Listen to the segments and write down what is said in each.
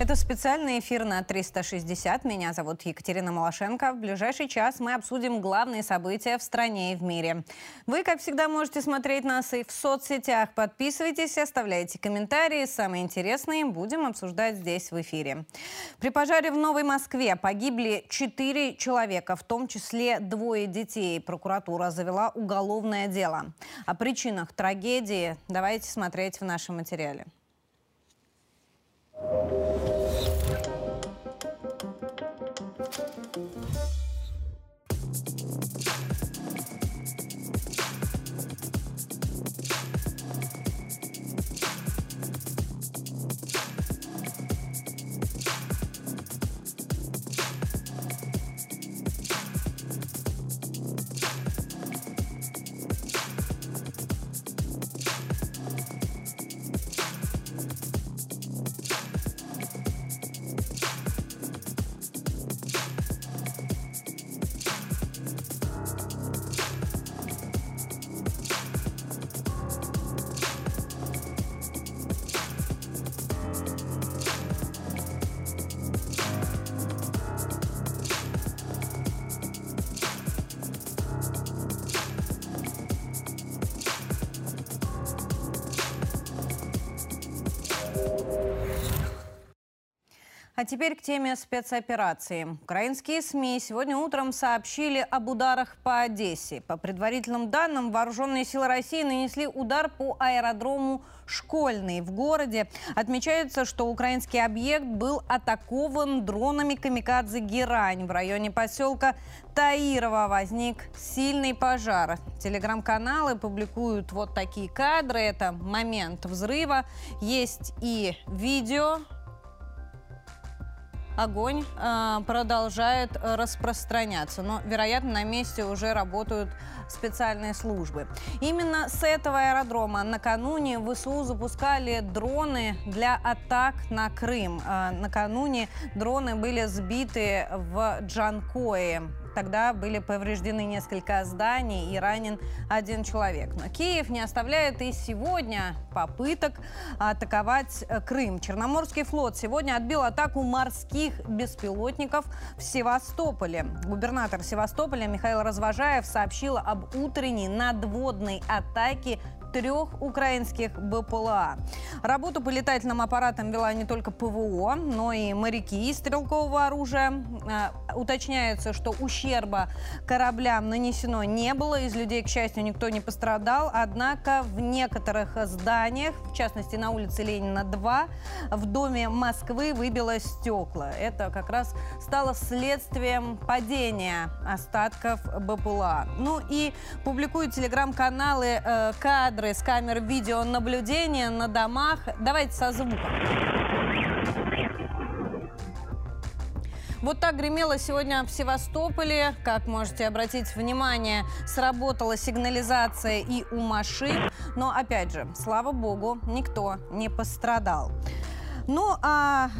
Это специальный эфир на 360. Меня зовут Екатерина Малашенко. В ближайший час мы обсудим главные события в стране и в мире. Вы, как всегда, можете смотреть нас и в соцсетях. Подписывайтесь, оставляйте комментарии. Самые интересные будем обсуждать здесь в эфире. При пожаре в Новой Москве погибли 4 человека, в том числе 2 детей. Прокуратура завела уголовное дело. О причинах трагедии давайте смотреть в нашем материале. А теперь к теме спецоперации. Украинские СМИ сегодня утром сообщили об ударах по Одессе. По предварительным данным, вооруженные силы России нанесли удар по аэродрому Школьный в городе. Отмечается, что украинский объект был атакован дронами «Камикадзе-Герань». В районе поселка Таирова возник сильный пожар. Телеграм-каналы публикуют вот такие кадры. Это момент взрыва. Есть и видео. Огонь продолжает распространяться, но, вероятно, на месте уже работают специальные службы. Именно с этого аэродрома накануне ВСУ запускали дроны для атак на Крым. Накануне дроны были сбиты в Джанкое. Тогда были повреждены несколько зданий и ранен 1 человек. Но Киев не оставляет и сегодня попыток атаковать Крым. Черноморский флот сегодня отбил атаку морских беспилотников в Севастополе. Губернатор Севастополя Михаил Развожаев сообщил об утренней надводной атаке 3 украинских БПЛА. Работу по летательным аппаратам вела не только ПВО, но и моряки из стрелкового оружия. Уточняется, что ущерба кораблям нанесено не было. Из людей, к счастью, никто не пострадал. Однако в некоторых зданиях, в частности на улице Ленина 2, в доме Москвы выбило стекла. Это как раз стало следствием падения остатков БПЛА. Ну и публикуют телеграм-каналы кадры с камер видеонаблюдения на домах. Давайте со звуком. Вот так гремело сегодня в Севастополе. Как можете обратить внимание, сработала сигнализация и у машин. Но, опять же, слава богу, никто не пострадал. Ну, а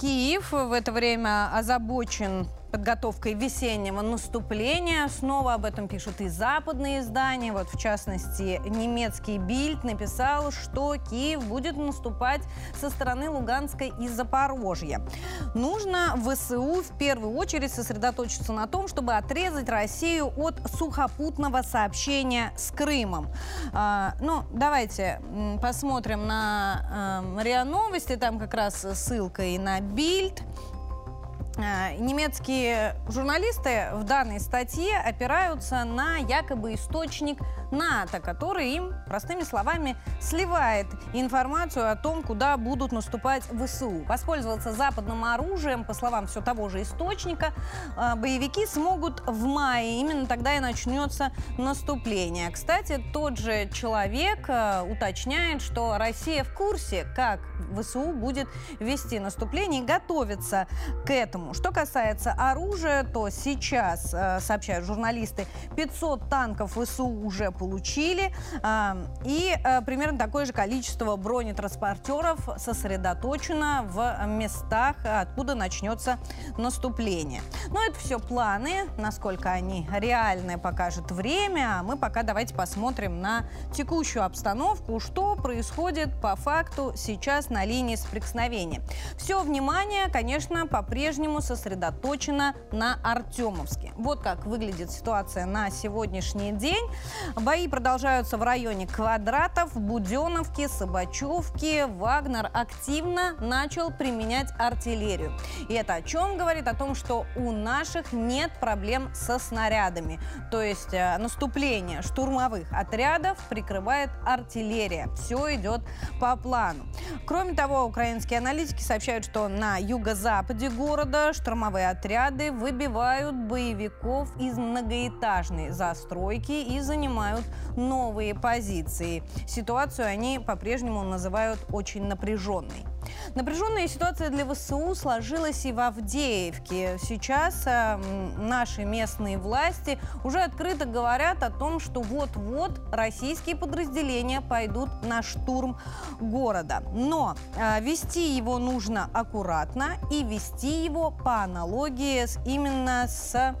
Киев в это время озабочен подготовкой весеннего наступления. Снова об этом пишут и западные издания. Вот, в частности, немецкий Бильд написал, что Киев будет наступать со стороны Луганска и Запорожья. Нужно ВСУ в первую очередь сосредоточиться на том, чтобы отрезать Россию от сухопутного сообщения с Крымом. Ну, давайте посмотрим на РИА Новости. Там как раз ссылка и на Бильд. Немецкие журналисты в данной статье опираются на якобы источник НАТО, который им, простыми словами, сливает информацию о том, куда будут наступать ВСУ. Воспользоваться западным оружием, по словам все того же источника, боевики смогут в мае. Именно тогда и начнется наступление. Кстати, тот же человек уточняет, что Россия в курсе, как ВСУ будет вести наступление и готовится к этому. тему. Что касается оружия, то сейчас, сообщают журналисты, 500 танков ВСУ уже получили, и примерно такое же количество бронетранспортеров сосредоточено в местах, откуда начнется наступление. Но это все планы, насколько они реальны, покажет время. А мы пока давайте посмотрим на текущую обстановку, что происходит по факту сейчас на линии соприкосновения. Все внимание, конечно, по-прежнему сосредоточено на Артемовске. Вот как выглядит ситуация на сегодняшний день. Бои продолжаются в районе Квадратов, Буденовки, Собачевки. Вагнер активно начал применять артиллерию. И это о чем говорит? О том, что у наших нет проблем со снарядами. То есть наступление штурмовых отрядов прикрывает артиллерия. Все идет по плану. Кроме того, украинские аналитики сообщают, что на юго-западе города штурмовые отряды выбивают боевиков из многоэтажной застройки и занимают новые позиции. Ситуацию они по-прежнему называют очень напряженной. Напряженная ситуация для ВСУ сложилась и в Авдеевке. Сейчас наши местные власти уже открыто говорят о том, что вот-вот российские подразделения пойдут на штурм города. Но вести его нужно аккуратно и вести его по аналогии именно с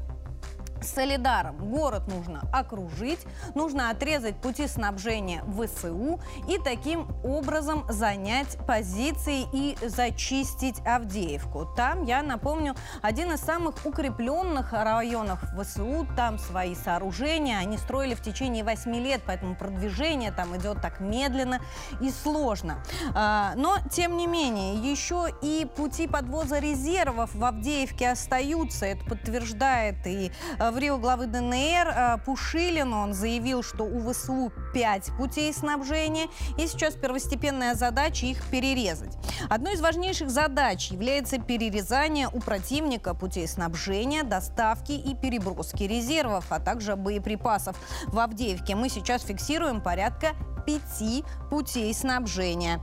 Солидаром. Город нужно окружить, нужно отрезать пути снабжения ВСУ и таким образом занять позиции и зачистить Авдеевку. Там, я напомню, один из самых укрепленных районов ВСУ, там свои сооружения, они строили в течение 8 лет, поэтому продвижение там идет так медленно и сложно. Но, тем не менее, еще и пути подвоза резервов в Авдеевке остаются, это подтверждает и в РИО главы ДНР Пушилин. Он заявил, что у ВСУ 5 путей снабжения, и сейчас первостепенная задача их перерезать. Одной из важнейших задач является перерезание у противника путей снабжения, доставки и переброски резервов, а также боеприпасов. В Авдеевке мы сейчас фиксируем порядка 5 путей снабжения.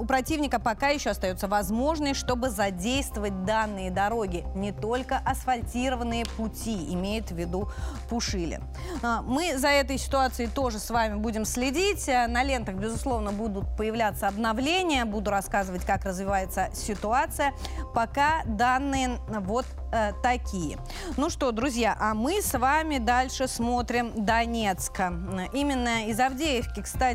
У противника пока еще остается возможность, чтобы задействовать данные дороги, не только асфальтированные пути, имеет в виду Пушилин. Мы за этой ситуацией тоже с вами будем следить. На лентах, безусловно, будут появляться обновления, буду рассказывать, как развивается ситуация. Пока данные вот такие. Ну что, друзья, а мы с вами дальше смотрим Донецк. Именно из Авдеевки, кстати,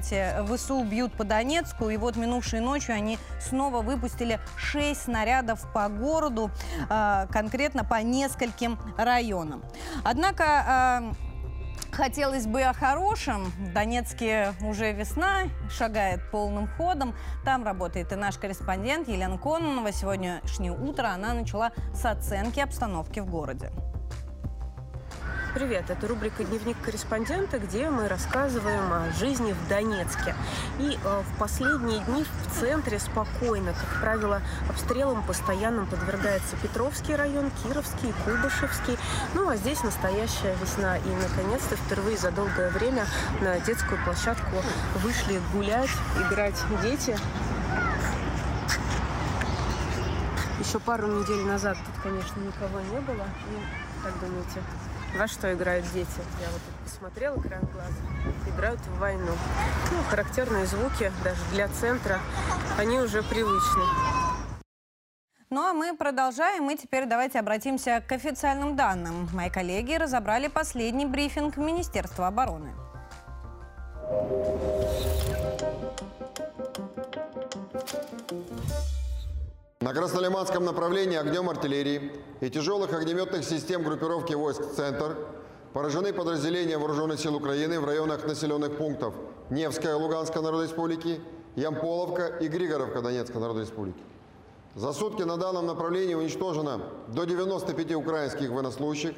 ВСУ бьют по Донецку, и вот минувшей ночью они снова выпустили 6 снарядов по городу, конкретно по нескольким районам. Однако хотелось бы о хорошем. В Донецке уже весна, шагает полным ходом. Там работает и наш корреспондент Елена Кононова. Сегодняшнее утро она начала с оценки обстановки в городе. Привет, это рубрика «Дневник корреспондента», где мы рассказываем о жизни в Донецке. И в последние дни в центре спокойно. Как правило, обстрелам постоянным подвергается Петровский район, Кировский, Куйбышевский. Ну а здесь настоящая весна. И, наконец-то, впервые за долгое время на детскую площадку вышли гулять, играть дети. Еще пару недель назад тут, конечно, никого не было. И, как думаете, во что играют дети? Я вот тут посмотрела краем глаза. Играют в войну. Ну, характерные звуки даже для центра, они уже привычны. Ну а мы продолжаем, и теперь давайте обратимся к официальным данным. Мои коллеги разобрали последний брифинг Министерства обороны. На Краснолиманском направлении огнем артиллерии и тяжелых огнеметных систем группировки войск «Центр» поражены подразделения Вооруженных сил Украины в районах населенных пунктов Невская Луганской Народной Республики, Ямполовка и Григоровка Донецкой Народной Республики. За сутки на данном направлении уничтожено до 95 украинских военнослужащих,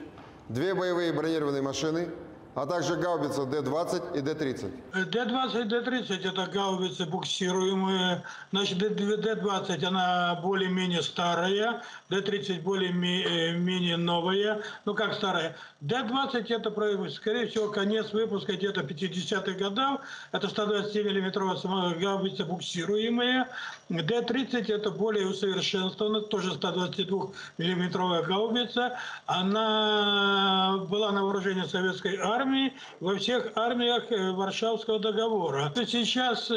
2 боевые бронированные машины, а также гаубицы Д-20 и Д-30. Д-20 и Д-30 – это гаубицы буксируемые. Значит, Д-20 она более-менее старая, Д-30 более-менее новая. Ну как старая? Д-20 это, скорее всего, конец выпуска где-то 50-х годов. Это 120-миллиметровая гаубица буксируемая. Д-30 это более усовершенствованная, тоже 122-миллиметровая гаубица. Она была на вооружении советской армии. Во всех армиях Варшавского договора. Сейчас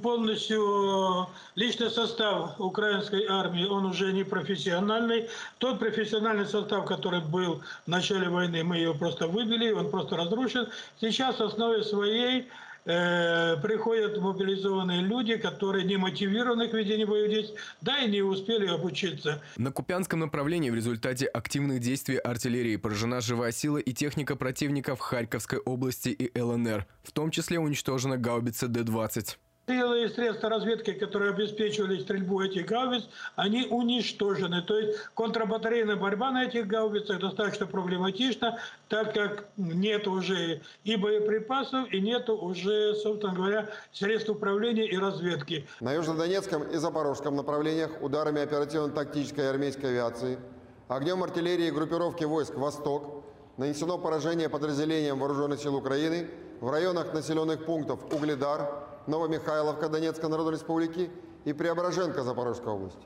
полностью личный состав украинской армии, он уже не профессиональный. Тот профессиональный состав, который был в начале войны, мы его просто выбили, он просто разрушен. Сейчас в основе своей приходят мобилизованные люди, которые не мотивированы к ведению боевых действий, да и не успели обучиться. На Купянском направлении в результате активных действий артиллерии поражена живая сила и техника противника в Харьковской области и ЛНР. В том числе уничтожена гаубица Д-20. Силы и средства разведки, которые обеспечивали стрельбу этих гаубиц, они уничтожены. То есть контрбатарейная борьба на этих гаубицах достаточно проблематична, так как нет уже и боеприпасов, и нет уже, собственно говоря, средств управления и разведки. На Южнодонецком и Запорожском направлениях ударами оперативно-тактической армейской авиации, огнем артиллерии группировки войск «Восток» нанесено поражение подразделениям Вооруженных сил Украины в районах населенных пунктов Угледар, Новомихайловка Донецкой Народной Республики и Преображенка Запорожской области.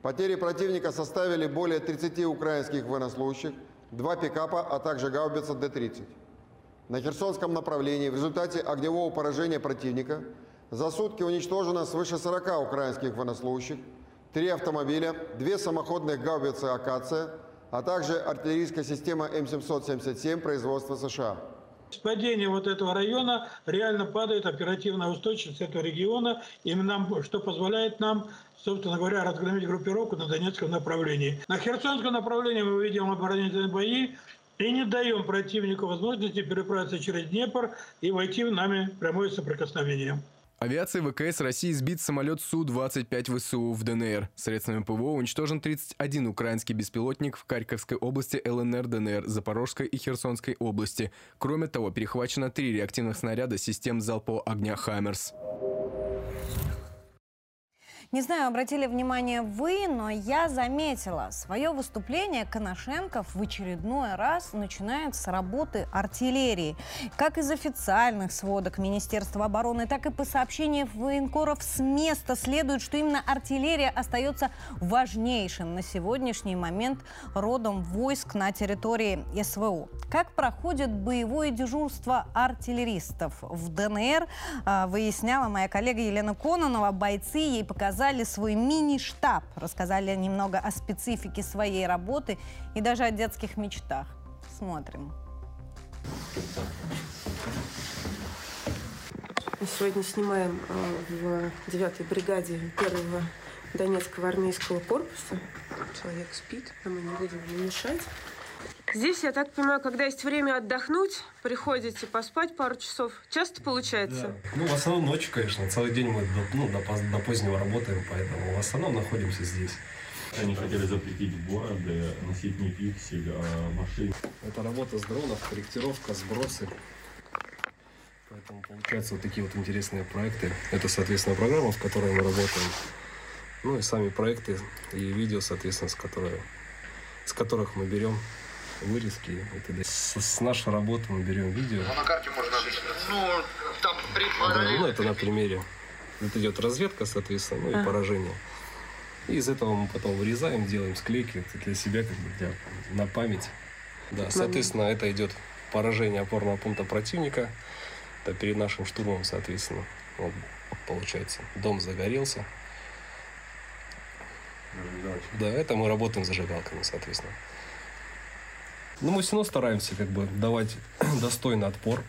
Потери противника составили более 30 украинских военнослужащих, 2 пикапа, а также гаубица Д-30. На Херсонском направлении в результате огневого поражения противника за сутки уничтожено свыше 40 украинских военнослужащих, 3 автомобиля, 2 самоходных гаубицы «Акация», а также артиллерийская система М777 производства США. С падением вот этого района реально падает оперативная устойчивость этого региона, что позволяет нам, собственно говоря, разгромить группировку на Донецком направлении. На Херсонском направлении мы ведем оборонительные бои и не даем противнику возможности переправиться через Днепр и войти в нами в прямое соприкосновение. Авиацией ВКС России сбит самолет Су-25 ВСУ в ДНР. Средствами ПВО уничтожен 31 украинский беспилотник в Харьковской области, ЛНР, ДНР, Запорожской и Херсонской области. Кроме того, перехвачено 3 реактивных снаряда систем залпового огня «Хаммерс». Не знаю, обратили внимание вы, но я заметила, свое выступление Коношенков в очередной раз начинает с работы артиллерии. Как из официальных сводок Министерства обороны, так и по сообщениям военкоров с места следует, что именно артиллерия остается важнейшим на сегодняшний момент родом войск на территории СВО. Как проходит боевое дежурство артиллеристов в ДНР, выясняла моя коллега Елена Кононова. Бойцы ей показали свой мини-штаб, рассказали немного о специфике своей работы и даже о детских мечтах. Смотрим. Мы сегодня снимаем в 9-й бригаде 1-го Донецкого армейского корпуса. Человек спит, но мы не будем ему мешать. Здесь, я так понимаю, когда есть время отдохнуть, приходите поспать пару часов. Часто получается? Да. Ну, в основном ночью, конечно. Целый день мы до позднего работаем, поэтому в основном находимся здесь. Они хотели запретить города, носить не пиксель, а машины. Это работа с дронов, корректировка, сбросы. Поэтому получаются вот такие вот интересные проекты. Это, соответственно, программа, в которой мы работаем. Ну и сами проекты и видео, соответственно, с которых мы берем вырезки. С нашей работы мы берем видео. Ну, на карте можно объяснить. Ну, там да, ну, это на примере. Это идет разведка, соответственно, ну и поражение. И из этого мы потом вырезаем, делаем склейки для себя, как бы на память. Да, соответственно, это идет поражение опорного пункта противника. Это перед нашим штурмом, соответственно. Вот, получается, дом загорелся. Да, это мы работаем зажигалками, соответственно. Но мы все равно стараемся как бы давать достойный отпор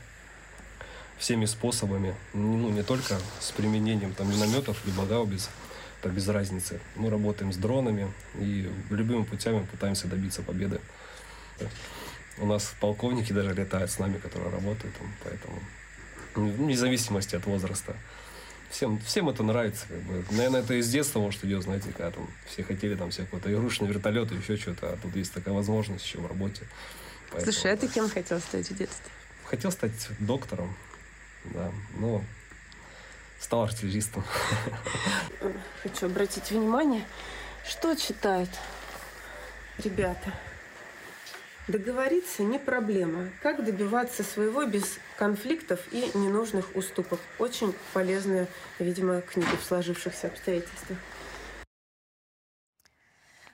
всеми способами. Ну, не только с применением там минометов либо гаубиц, это без разницы. Мы работаем с дронами и любыми путями пытаемся добиться победы. У нас полковники даже летают с нами, которые работают, поэтому вне зависимости от возраста. Всем это нравится. Как бы. Наверное, это из детства, может, идет, знаете, когда там все хотели там всякого-то игрушечного вертолета, еще что-то. А тут есть такая возможность еще в работе. Поэтому... Слушай, а ты кем хотел стать в детстве? хотел стать доктором, да, но стал артиллеристом. Хочу обратить внимание, что читают ребята. Договориться не проблема. Как добиваться своего без конфликтов и ненужных уступок. Очень полезная, видимо, книга в сложившихся обстоятельствах.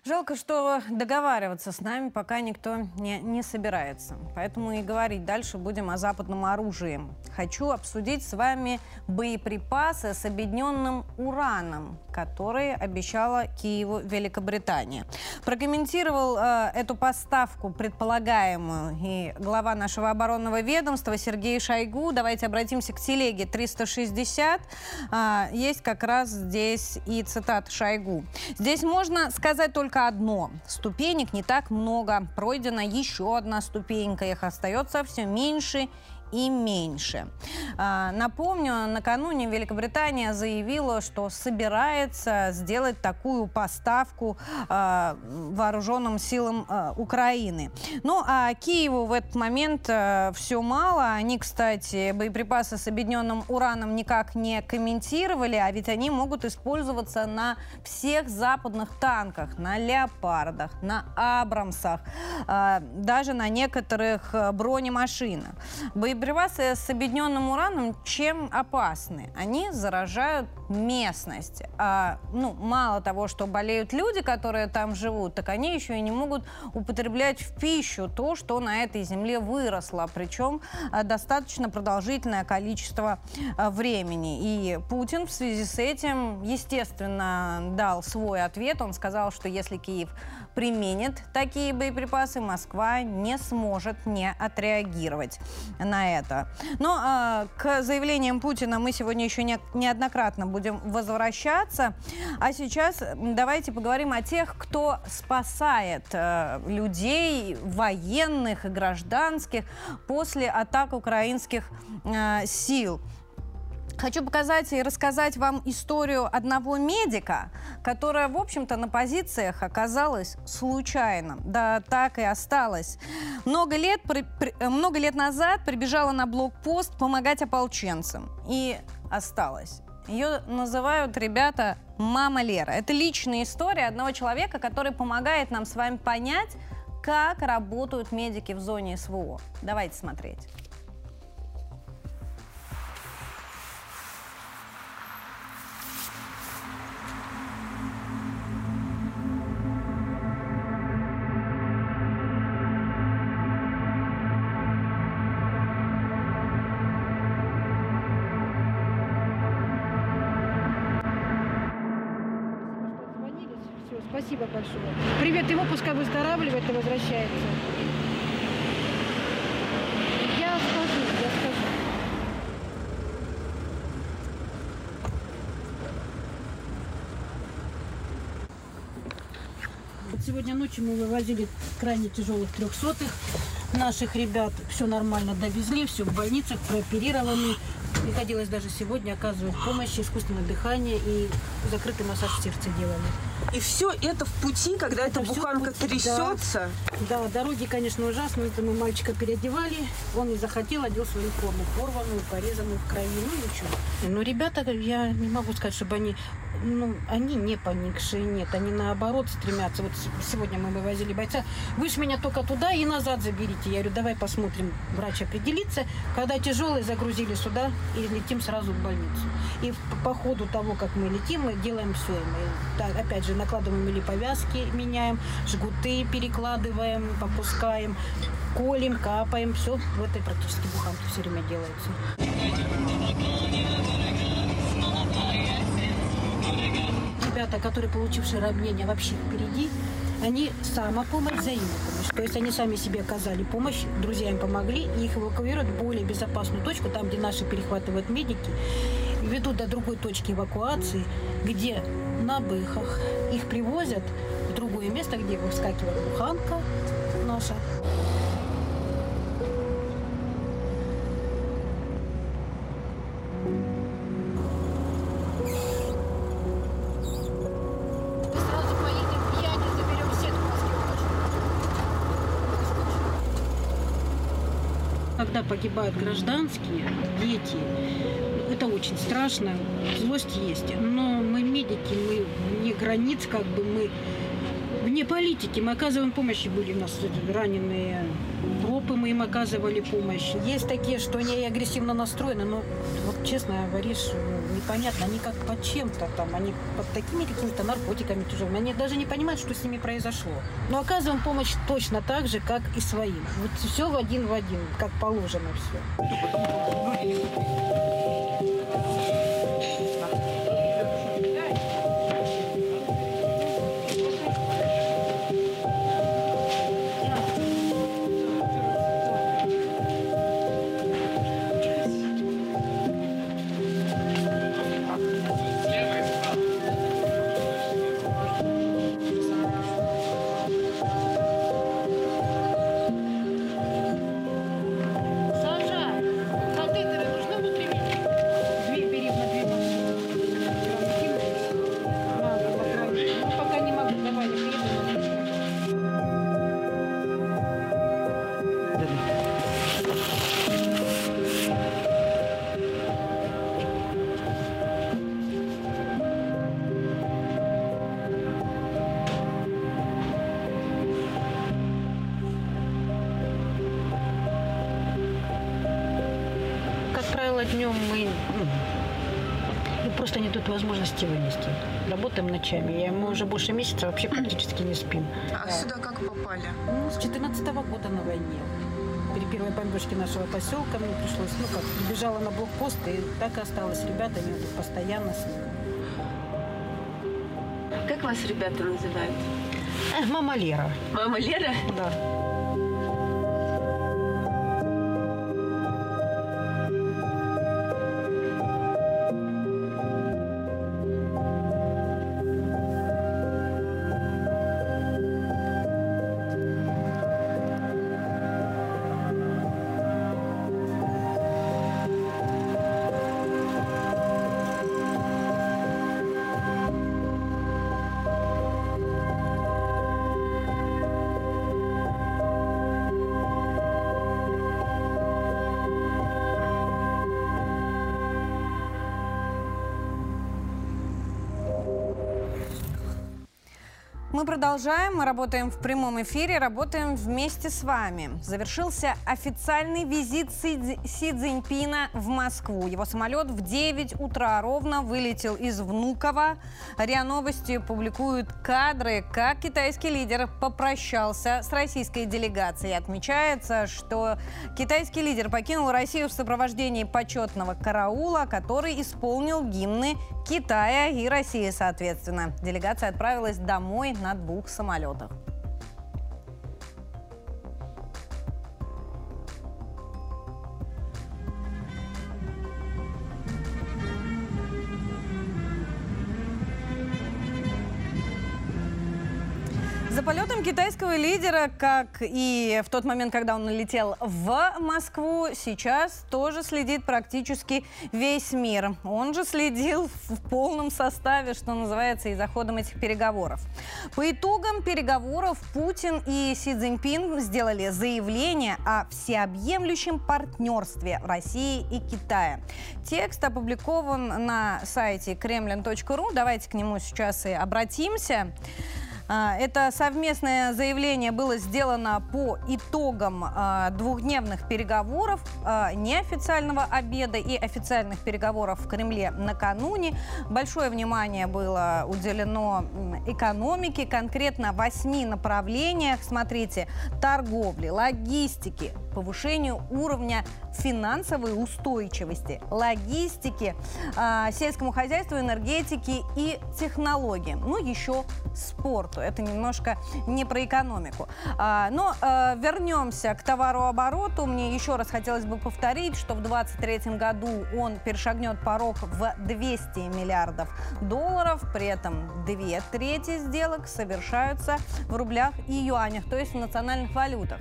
Жалко, что договариваться с нами пока никто не собирается. Поэтому и говорить дальше будем о западном оружии. Хочу обсудить с вами боеприпасы с обедненным ураном, которые обещала Киеву Великобритания. Прокомментировал эту поставку предполагаемую и глава нашего оборонного ведомства Сергей Шойгу. Давайте обратимся к телеге 360. Есть как раз здесь и цитат Шойгу. Здесь можно сказать только одно. Ступенек не так много. Пройдена еще одна ступенька. Их остается все меньше и меньше. Напомню, накануне Великобритания заявила, что собирается сделать такую поставку вооруженным силам Украины. Ну, а Киеву в этот момент все мало. Они, кстати, боеприпасы с обедненным ураном никак не комментировали, а ведь они могут использоваться на всех западных танках, на «Леопардах», на «Абрамсах», даже на некоторых бронемашинах. Боеприпасы с обедненным ураном чем опасны? Они заражают местность. Мало того, что болеют люди, которые там живут, так они еще и не могут употреблять в пищу то, что на этой земле выросло. Причем достаточно продолжительное количество времени. И Путин в связи с этим, естественно, дал свой ответ. Он сказал, что если Киев применит такие боеприпасы, Москва не сможет не отреагировать на это. Но к заявлениям Путина мы сегодня еще неоднократно будем возвращаться. А сейчас давайте поговорим о тех, кто спасает людей, военных и гражданских после атак украинских сил. Хочу показать и рассказать вам историю одного медика, которая, в общем-то, на позициях оказалась случайно. Да, так и осталась. Много лет назад прибежала на блокпост помогать ополченцам. И осталась. Ее называют ребята «Мама Лера». Это личная история одного человека, который помогает нам с вами понять, как работают медики в зоне СВО. Давайте смотреть. Спасибо большое. Привет ему, пускай выздоравливает и возвращается. Я скажу. Вот сегодня ночью мы вывозили крайне тяжелых 300-х наших ребят. Все нормально довезли, все в больницах, прооперированы. Приходилось даже сегодня оказывать помощь, искусственное дыхание и закрытый массаж сердца делали. И все это в пути, когда эта буханка трясется? Да, дороги, конечно, ужасные. Это мы мальчика переодевали. Он не захотел, одел свою форму. Порванную, порезанную, в крови. Ну, ничего. Но ребята, я не могу сказать, чтобы они... Ну, они не поникшие, нет. Они, наоборот, стремятся. Вот сегодня мы вывозили бойца. Вы ж меня только туда и назад заберите. Я говорю, давай посмотрим, врач определится. Когда тяжелые, загрузили сюда и летим сразу в больницу. И по ходу того, как мы летим, мы делаем все. Мы, опять же, накладываем или повязки, меняем, жгуты перекладываем, попускаем, колем, капаем. Все в этой практически буханке все время делается. Ребята, которые получившие ранения вообще впереди, они самопомощь, взаимопомощь. То есть они сами себе оказали помощь, друзья им помогли, и их эвакуируют в более безопасную точку, там, где наши перехватывают медики, ведут до другой точки эвакуации, где на бэхах их привозят в другое место, где выскакивает буханка наша. когда погибают гражданские, дети, это очень страшно, злость есть. Но мы медики, мы вне границ, как бы мы вне политики, мы оказываем помощь. Были у нас раненые группы, мы им оказывали помощь. Есть такие, что они агрессивно настроены, но вот честно говоришь, непонятно, они как под чем-то там, они под такими какими-то наркотиками тяжелыми, они даже не понимают, что с ними произошло. Но оказываем помощь точно так же, как и своим. Вот все в один, как положено все. Днем мы просто не дают возможности вынести. Работаем ночами. Мы уже больше месяца вообще практически не спим. А сюда как попали? Ну, с 14-го года на войне. При первой бомбежке нашего поселка мне пришлось, ну как, бежала на блокпост и так и осталась с ребятами постоянно с ними. Как вас ребята называют? Мама Лера. Мама Лера? Да. Мы продолжаем, мы работаем в прямом эфире, работаем вместе с вами. Завершился официальный визит Си Цзиньпина в Москву. Его самолет в 9 утра ровно вылетел из Внуково. РИА Новости публикуют кадры, как китайский лидер попрощался с российской делегацией. Отмечается, что китайский лидер покинул Россию в сопровождении почетного караула, который исполнил гимны Китая и России, соответственно. Делегация отправилась домой на двух самолетах. За полетом китайского лидера, как и в тот момент, когда он налетел в Москву, сейчас тоже следит практически весь мир. Он же следил в полном составе, что называется, и за ходом этих переговоров. По итогам переговоров Путин и Си Цзиньпин сделали заявление о всеобъемлющем партнерстве России и Китая. Текст опубликован на сайте kremlin.ru. Давайте к нему сейчас и обратимся. Это совместное заявление было сделано по итогам двухдневных переговоров, неофициального обеда и официальных переговоров в Кремле накануне. Большое внимание было уделено экономике, конкретно 8 направлениях. Смотрите, торговли, логистики, повышению уровня финансовой устойчивости, логистики, сельскому хозяйству, энергетике и технологиям. Ну, еще спорту. Это немножко не про экономику. Но вернемся к товарообороту. Мне еще раз хотелось бы повторить, что в 2023 году он перешагнет порог в 200 миллиардов долларов. При этом 2/3 сделок совершаются в рублях и юанях, то есть в национальных валютах.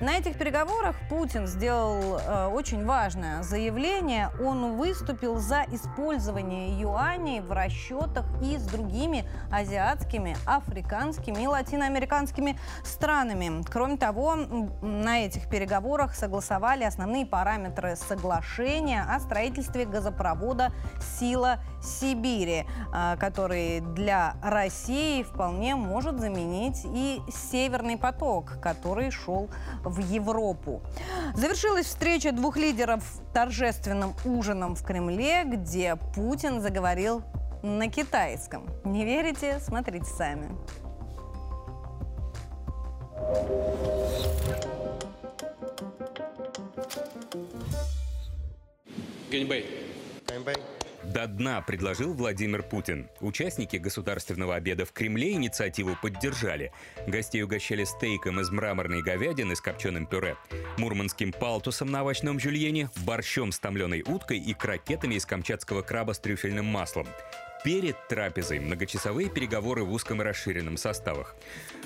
На этих переговорах днях Путин сделал очень важное заявление. Он выступил за использование юаней в расчетах и с другими азиатскими, африканскими и латиноамериканскими странами. Кроме того, на этих переговорах согласовали основные параметры соглашения о строительстве газопровода «Сила Сибири», который для России вполне может заменить и «Северный поток», который шел в Европу. Завершилась встреча двух лидеров торжественным ужином в Кремле, где Путин заговорил на китайском. Не верите? Смотрите сами. Гэньбэй. Гэньбэй. До дна предложил Владимир Путин. Участники государственного обеда в Кремле инициативу поддержали. Гостей угощали стейком из мраморной говядины с копченым пюре, мурманским палтусом на овощном жюльене, борщом с томленой уткой и крокетами из камчатского краба с трюфельным маслом. Перед трапезой многочасовые переговоры в узком и расширенном составах.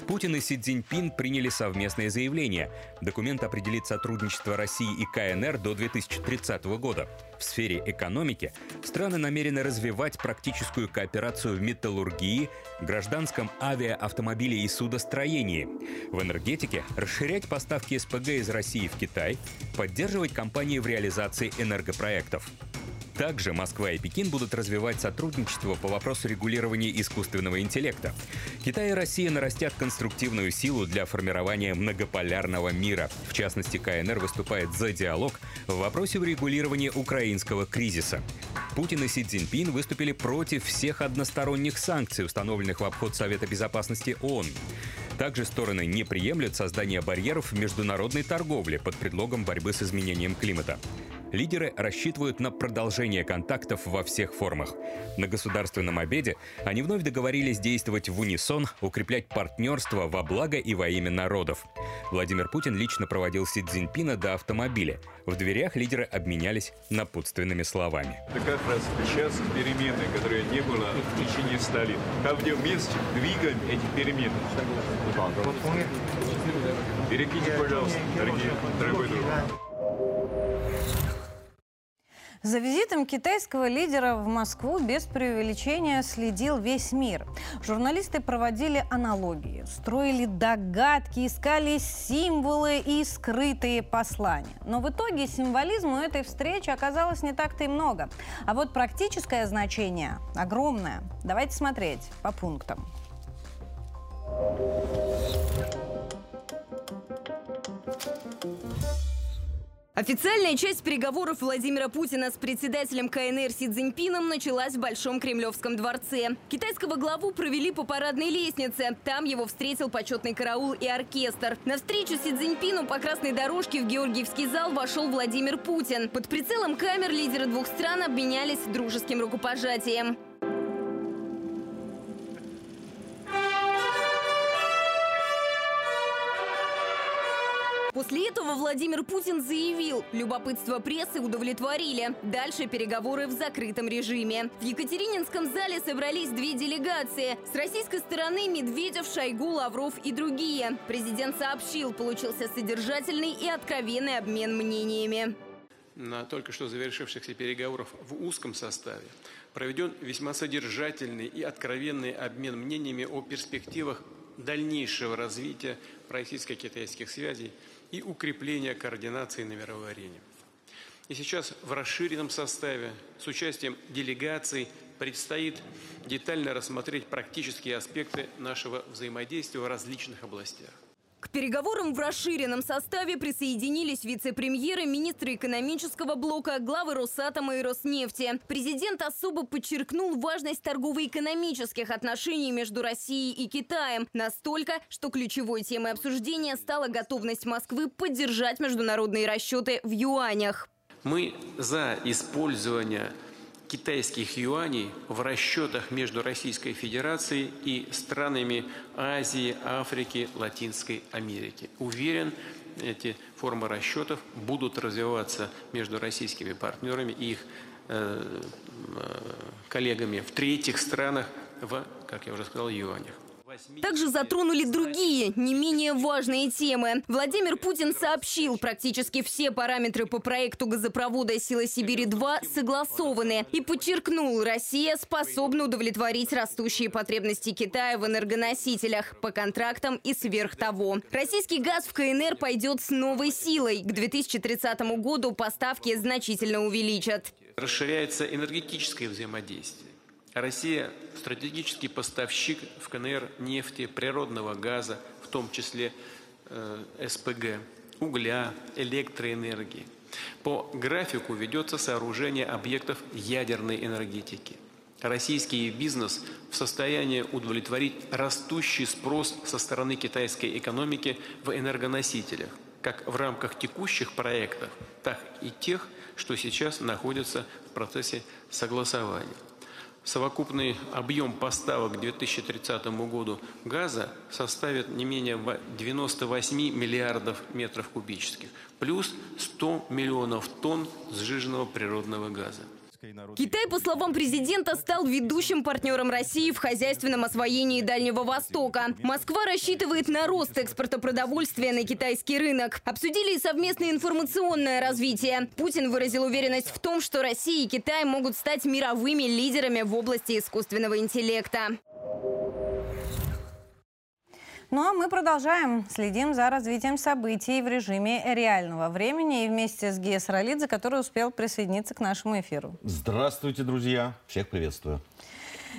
Путин и Си Цзиньпин приняли совместное заявление. Документ определит сотрудничество России и КНР до 2030 года. В сфере экономики страны намерены развивать практическую кооперацию в металлургии, гражданском авиаавтомобиле и судостроении, в энергетике расширять поставки СПГ из России в Китай, поддерживать компании в реализации энергопроектов. Также Москва и Пекин будут развивать сотрудничество по вопросу регулирования искусственного интеллекта. Китай и Россия нарастят конструктивную силу для формирования многополярного мира. В частности, КНР выступает за диалог в вопросе урегулирования украинского кризиса. Путин и Си Цзиньпин выступили против всех односторонних санкций, установленных в обход Совета Безопасности ООН. Также стороны не приемлют создание барьеров в международной торговле под предлогом борьбы с изменением климата. Лидеры рассчитывают на продолжение контактов во всех формах. На государственном обеде они вновь договорились действовать в унисон, укреплять партнерство во благо и во имя народов. Владимир Путин лично проводил Си Цзиньпина до автомобиля. В дверях лидеры обменялись напутственными словами. Это как раз сейчас перемены, которые не было в течение 100 лет. Там, где вместе двигаем эти перемены. Берегите, пожалуйста, дорогие, дорогой друг. За визитом китайского лидера в Москву без преувеличения следил весь мир. Журналисты проводили аналогии, строили догадки, искали символы и скрытые послания. Но в итоге символизм у этой встречи оказалось не так-то и много. А вот практическое значение огромное. Давайте смотреть по пунктам. Официальная часть переговоров Владимира Путина с председателем КНР Си Цзиньпином началась в Большом Кремлевском дворце. Китайского главу провели по парадной лестнице. Там его встретил почетный караул и оркестр. На встречу Си Цзиньпину по красной дорожке в Георгиевский зал вошел Владимир Путин. Под прицелом камер лидеры двух стран обменялись дружеским рукопожатием. После этого Владимир Путин заявил, любопытство прессы удовлетворили. Дальше переговоры в закрытом режиме. В Екатерининском зале собрались две делегации. С российской стороны Медведев, Шойгу, Лавров и другие. Президент сообщил, получился содержательный и откровенный обмен мнениями. На только что завершившихся переговорах в узком составе проведен весьма содержательный и откровенный обмен мнениями о перспективах дальнейшего развития российско-китайских связей и укрепления координации на мировой арене. И сейчас в расширенном составе с участием делегаций предстоит детально рассмотреть практические аспекты нашего взаимодействия в различных областях. К переговорам в расширенном составе присоединились вице-премьеры, министры экономического блока, главы Росатома и Роснефти. Президент особо подчеркнул важность торгово-экономических отношений между Россией и Китаем. Настолько, что ключевой темой обсуждения стала готовность Москвы поддержать международные расчеты в юанях. Мы за использование китайских юаней в расчетах между Российской Федерацией и странами Азии, Африки, Латинской Америки. Уверен, эти формы расчетов будут развиваться между российскими партнерами и их коллегами в третьих странах в, как я уже сказал, юанях. Также затронули другие, не менее важные темы. Владимир Путин сообщил, практически все параметры по проекту газопровода «Сила Сибири-2» согласованы. И подчеркнул, Россия способна удовлетворить растущие потребности Китая в энергоносителях по контрактам и сверх того. Российский газ в КНР пойдет с новой силой. К 2030 году поставки значительно увеличат. Расширяется энергетическое взаимодействие. Россия – стратегический поставщик в КНР нефти, природного газа, в том числе СПГ, угля, электроэнергии. По графику ведется сооружение объектов ядерной энергетики. Российский бизнес в состоянии удовлетворить растущий спрос со стороны китайской экономики в энергоносителях, как в рамках текущих проектов, так и тех, что сейчас находятся в процессе согласования. Совокупный объем поставок к 2030 году газа составит не менее 98 миллиардов метров кубических, плюс 100 миллионов тонн сжиженного природного газа. Китай, по словам президента, стал ведущим партнером России в хозяйственном освоении Дальнего Востока. Москва рассчитывает на рост экспорта продовольствия на китайский рынок. Обсудили и совместное информационное развитие. Путин выразил уверенность в том, что Россия и Китай могут стать мировыми лидерами в области искусственного интеллекта. Ну а мы продолжаем. Следим за развитием событий в режиме реального времени и вместе с Гиес Ралидзе, который успел присоединиться к нашему эфиру. Здравствуйте, друзья. Всех приветствую.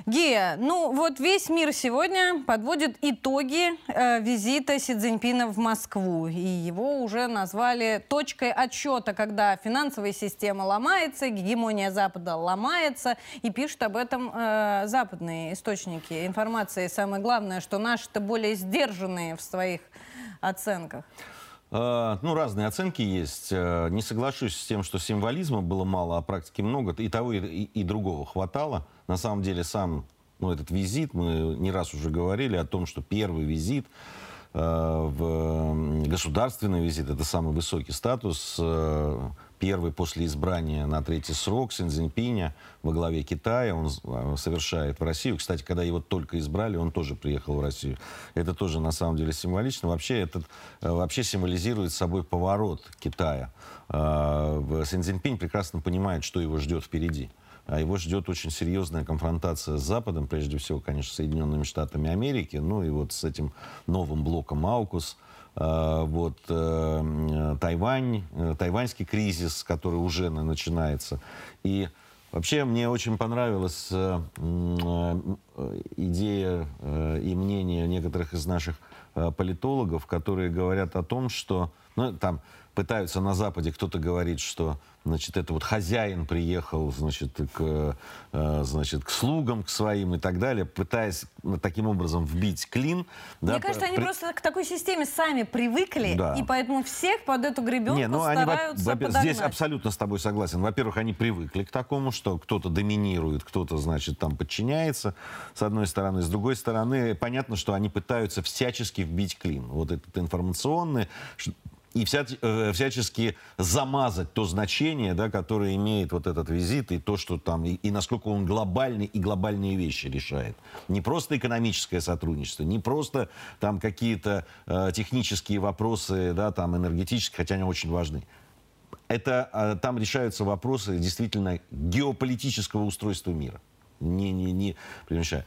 Гия, ну вот весь мир сегодня подводит итоги визита Си Цзиньпина в Москву. И его уже назвали точкой отсчета, когда финансовая система ломается, гегемония Запада ломается. И пишут об этом западные источники информации. Самое главное, что наши-то более сдержанные в своих оценках. Ну, разные оценки есть. Не соглашусь с тем, что символизма было мало, а практики много. И того, и другого хватало. На самом деле, этот визит, мы не раз уже говорили о том, что первый визит, государственный визит, это самый высокий статус, первый после избрания на третий срок Си Цзиньпиня во главе Китая, он совершает в Россию. Кстати, когда его только избрали, он тоже приехал в Россию. Это тоже, на самом деле, символично. Вообще, это символизирует собой поворот Китая. Си Цзиньпинь прекрасно понимает, что его ждет впереди. Его ждет очень серьезная конфронтация с Западом, прежде всего, конечно, Соединенными Штатами Америки, ну и вот с этим новым блоком AUKUS. Вот Тайвань, тайваньский кризис, который уже начинается. И вообще мне очень понравилась идея и мнение некоторых из наших политологов, которые говорят о том, что там пытаются на Западе, кто-то говорит, что это хозяин приехал, к слугам, к своим и так далее, пытаясь таким образом вбить клин. Да, мне кажется, они просто к такой системе сами привыкли, да. И поэтому всех под эту гребенку стараются подогнать. Здесь абсолютно с тобой согласен. Во-первых, они привыкли к такому, что кто-то доминирует, кто-то, подчиняется, с одной стороны. С другой стороны, понятно, что они пытаются всячески вбить клин. Вот этот информационный... И всячески замазать то значение, да, которое имеет вот этот визит, и то, что там, и насколько он глобальный, и глобальные вещи решает. Не просто экономическое сотрудничество, не просто там какие-то технические вопросы, да, там энергетические, хотя они очень важны. Это там решаются вопросы действительно геополитического устройства мира. Не примечаю.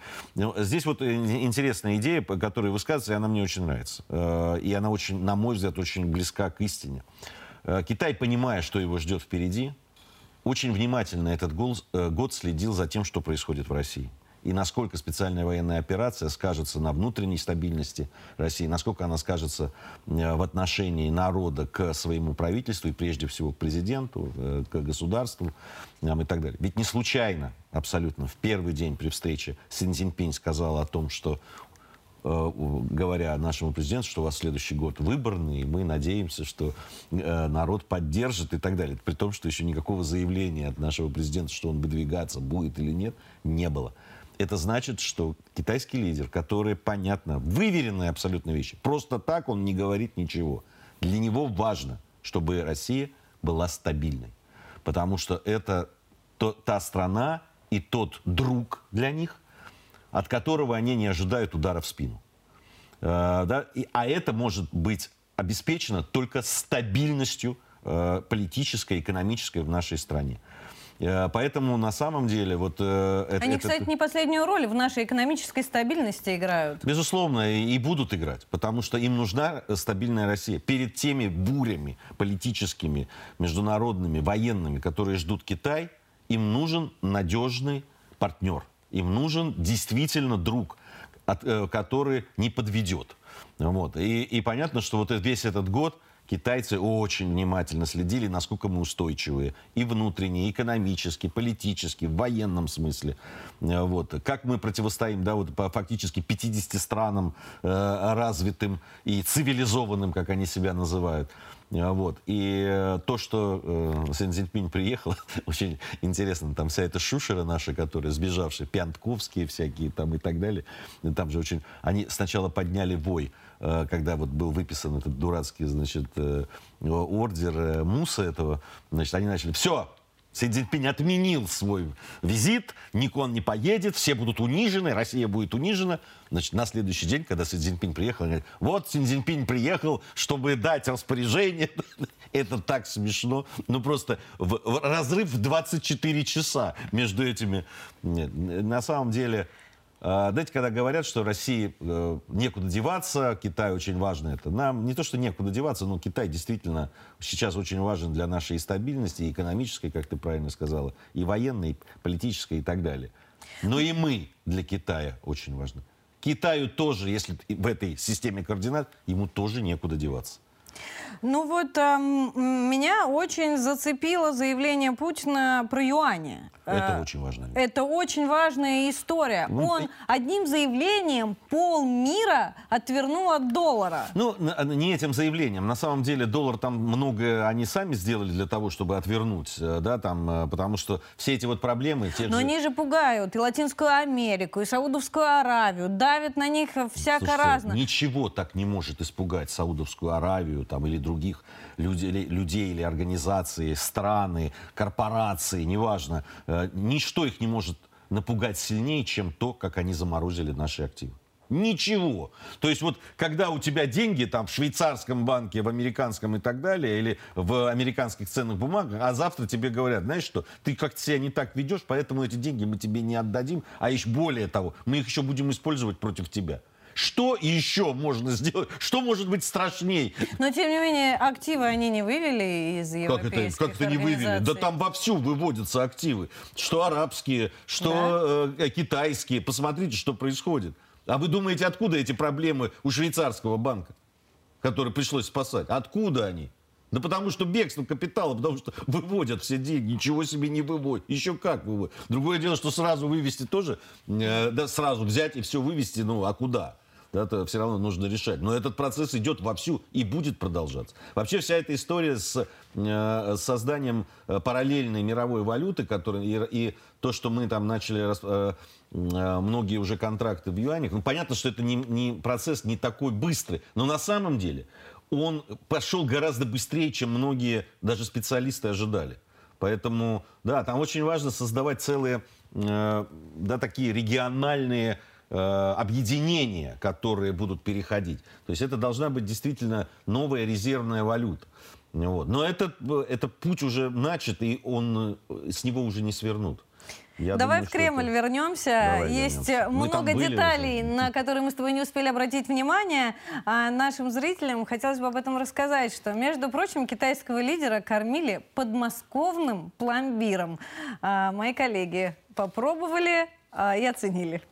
Здесь вот интересная идея, которая высказывается, и она мне очень нравится. И она очень, на мой взгляд, очень близка к истине. Китай, понимая, что его ждет впереди, очень внимательно этот год следил за тем, что происходит в России. И насколько специальная военная операция скажется на внутренней стабильности России, насколько она скажется в отношении народа к своему правительству и прежде всего к президенту, к государству и так далее. Ведь не случайно абсолютно в первый день при встрече Си Цзиньпинь сказал о том, что, говоря нашему президенту, что у вас следующий год выборный, и мы надеемся, что народ поддержит и так далее. При том, что еще никакого заявления от нашего президента, что он выдвигаться будет или нет, не было. Это значит, что китайский лидер, который, понятно, выверенные абсолютно вещи, просто так он не говорит ничего. Для него важно, чтобы Россия была стабильной. Потому что это та страна и тот друг для них, от которого они не ожидают удара в спину. Да? А это может быть обеспечено только стабильностью политической, экономической в нашей стране. Поэтому на самом деле... Они, кстати, не последнюю роль в нашей экономической стабильности играют. Безусловно, и будут играть, потому что им нужна стабильная Россия. Перед теми бурями политическими, международными, военными, которые ждут Китай, им нужен надежный партнер. Им нужен действительно друг, который не подведет. Вот. И понятно, что вот весь этот год... Китайцы очень внимательно следили, насколько мы устойчивые. И внутренне, и экономически, политически, в военном смысле. Вот. Как мы противостоим, да, вот, по фактически 50 странам развитым и цивилизованным, как они себя называют. Вот. И то, что Си Цзиньпин приехал, очень интересно, там вся эта шушера наша, которая сбежавшая, пьянтковские всякие там и так далее, там же очень... Они сначала подняли вой, когда вот был выписан этот дурацкий, значит, ордер Муса этого, значит, они начали... Все! Си Цзиньпин отменил свой визит, он не поедет, все будут унижены, Россия будет унижена. Значит, на следующий день, когда Си Цзиньпин приехал, он говорит, вот Си Цзиньпин приехал, чтобы дать распоряжение. Это так смешно. Ну, просто разрыв в 24 часа между этими. Нет, на самом деле, знаете, когда говорят, что России некуда деваться, Китай очень важен, это нам не то, что некуда деваться, но Китай действительно сейчас очень важен для нашей стабильности, и экономической, как ты правильно сказала, и военной, и политической, и так далее. Но и мы для Китая очень важны. Китаю тоже, если в этой системе координат, ему тоже некуда деваться. Ну вот, меня очень зацепило заявление Путина про юани. Это очень важно. Это очень важная история. Ну, он одним заявлением полмира отвернул от доллара. Ну, не этим заявлением. На самом деле, доллар там много они сами сделали для того, чтобы отвернуть. Да, там, потому что все эти вот проблемы... Но они же пугают и Латинскую Америку, и Саудовскую Аравию. Давят на них всяко разное. Ничего так не может испугать Саудовскую Аравию, там, или других людей, или организаций, страны, корпорации, неважно. Ничто их не может напугать сильнее, чем то, как они заморозили наши активы. Ничего. То есть вот когда у тебя деньги там в швейцарском банке, в американском и так далее, или в американских ценных бумагах, а завтра тебе говорят, знаешь что, ты как-то себя не так ведешь, поэтому эти деньги мы тебе не отдадим, а еще более того, мы их еще будем использовать против тебя. Что еще можно сделать? Что может быть страшнее? Но, тем не менее, активы они не вывели из европейских как это не вывели? Да там вовсю выводятся активы. Что арабские, что китайские. Посмотрите, что происходит. А вы думаете, откуда эти проблемы у швейцарского банка, который пришлось спасать? Откуда они? Да потому что бегство капитала, потому что выводят все деньги, ничего себе не выводят. Еще как выводят. Другое дело, что сразу вывести тоже, да, сразу взять и все вывести, ну а куда? Это все равно нужно решать. Но этот процесс идет вовсю и будет продолжаться. Вообще вся эта история с созданием параллельной мировой валюты, которая, и то, что мы там начали многие уже контракты в юанях, ну, понятно, что это не процесс не такой быстрый, но на самом деле он пошел гораздо быстрее, чем многие даже специалисты ожидали. Поэтому, да, там очень важно создавать целые, да, такие региональные объединения, которые будут переходить. То есть это должна быть действительно новая резервная валюта. Вот. Но это путь уже начат, и он с него уже не свернут. Давай в Кремль вернемся. Есть много деталей, на которые мы с тобой не успели обратить внимание. А нашим зрителям хотелось бы об этом рассказать, что, между прочим, китайского лидера кормили подмосковным пломбиром. Мои коллеги попробовали и оценили.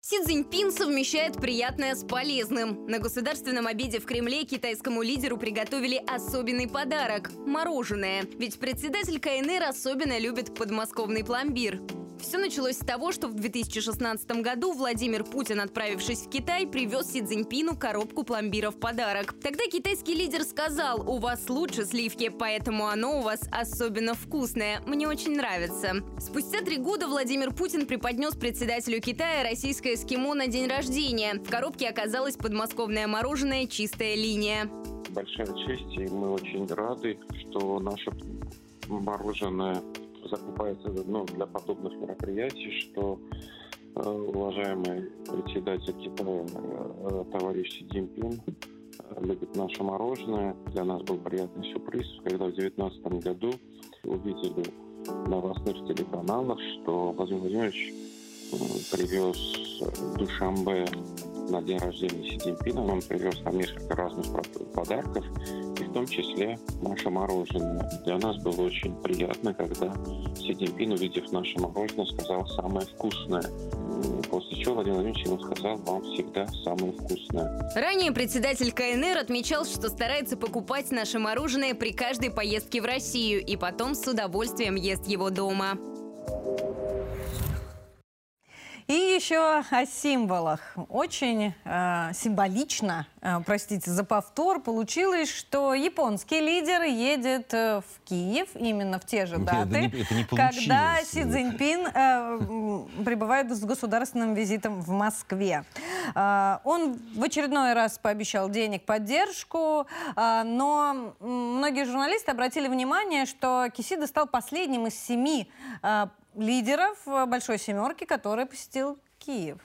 Си Цзиньпин совмещает приятное с полезным. На государственном обеде в Кремле китайскому лидеру приготовили особенный подарок – мороженое. Ведь председатель КНР особенно любит подмосковный пломбир. Все началось с того, что в 2016 году Владимир Путин, отправившись в Китай, привез Си Цзиньпину коробку пломбира в подарок. Тогда китайский лидер сказал: «У вас лучше сливки, поэтому оно у вас особенно вкусное. Мне очень нравится». Спустя 3 года Владимир Путин преподнес председателю Китая российское эскимо на день рождения. В коробке оказалось подмосковное мороженое «Чистая линия». большая честь, и мы очень рады, что наше мороженое закупается для подобных мероприятий, что уважаемый председатель Китая товарищ Си Цзиньпин любит наше мороженое. Для нас был приятный сюрприз, когда в 2019 году увидели в новостных телеканалах, что Владимир Владимирович привез в Душанбе на день рождения Си Цзиньпина. Он привез нам несколько разных подарков, и в том числе наше мороженое. Для нас было очень приятно, когда Си Цзиньпин, увидев наше мороженое, сказал «самое вкусное». После чего Владимир Владимирович ему сказал «вам всегда самое вкусное». Ранее председатель КНР отмечал, что старается покупать наше мороженое при каждой поездке в Россию и потом с удовольствием ест его дома. И еще о символах. Очень символично, простите за повтор, получилось, что японский лидер едет в Киев именно в те же даты, когда Си Цзиньпин прибывает с государственным визитом в Москве. Он в очередной раз пообещал денег, поддержку, но многие журналисты обратили внимание, что Кисида стал последним из 7 лидеров «Большой семерки», который посетил Киев.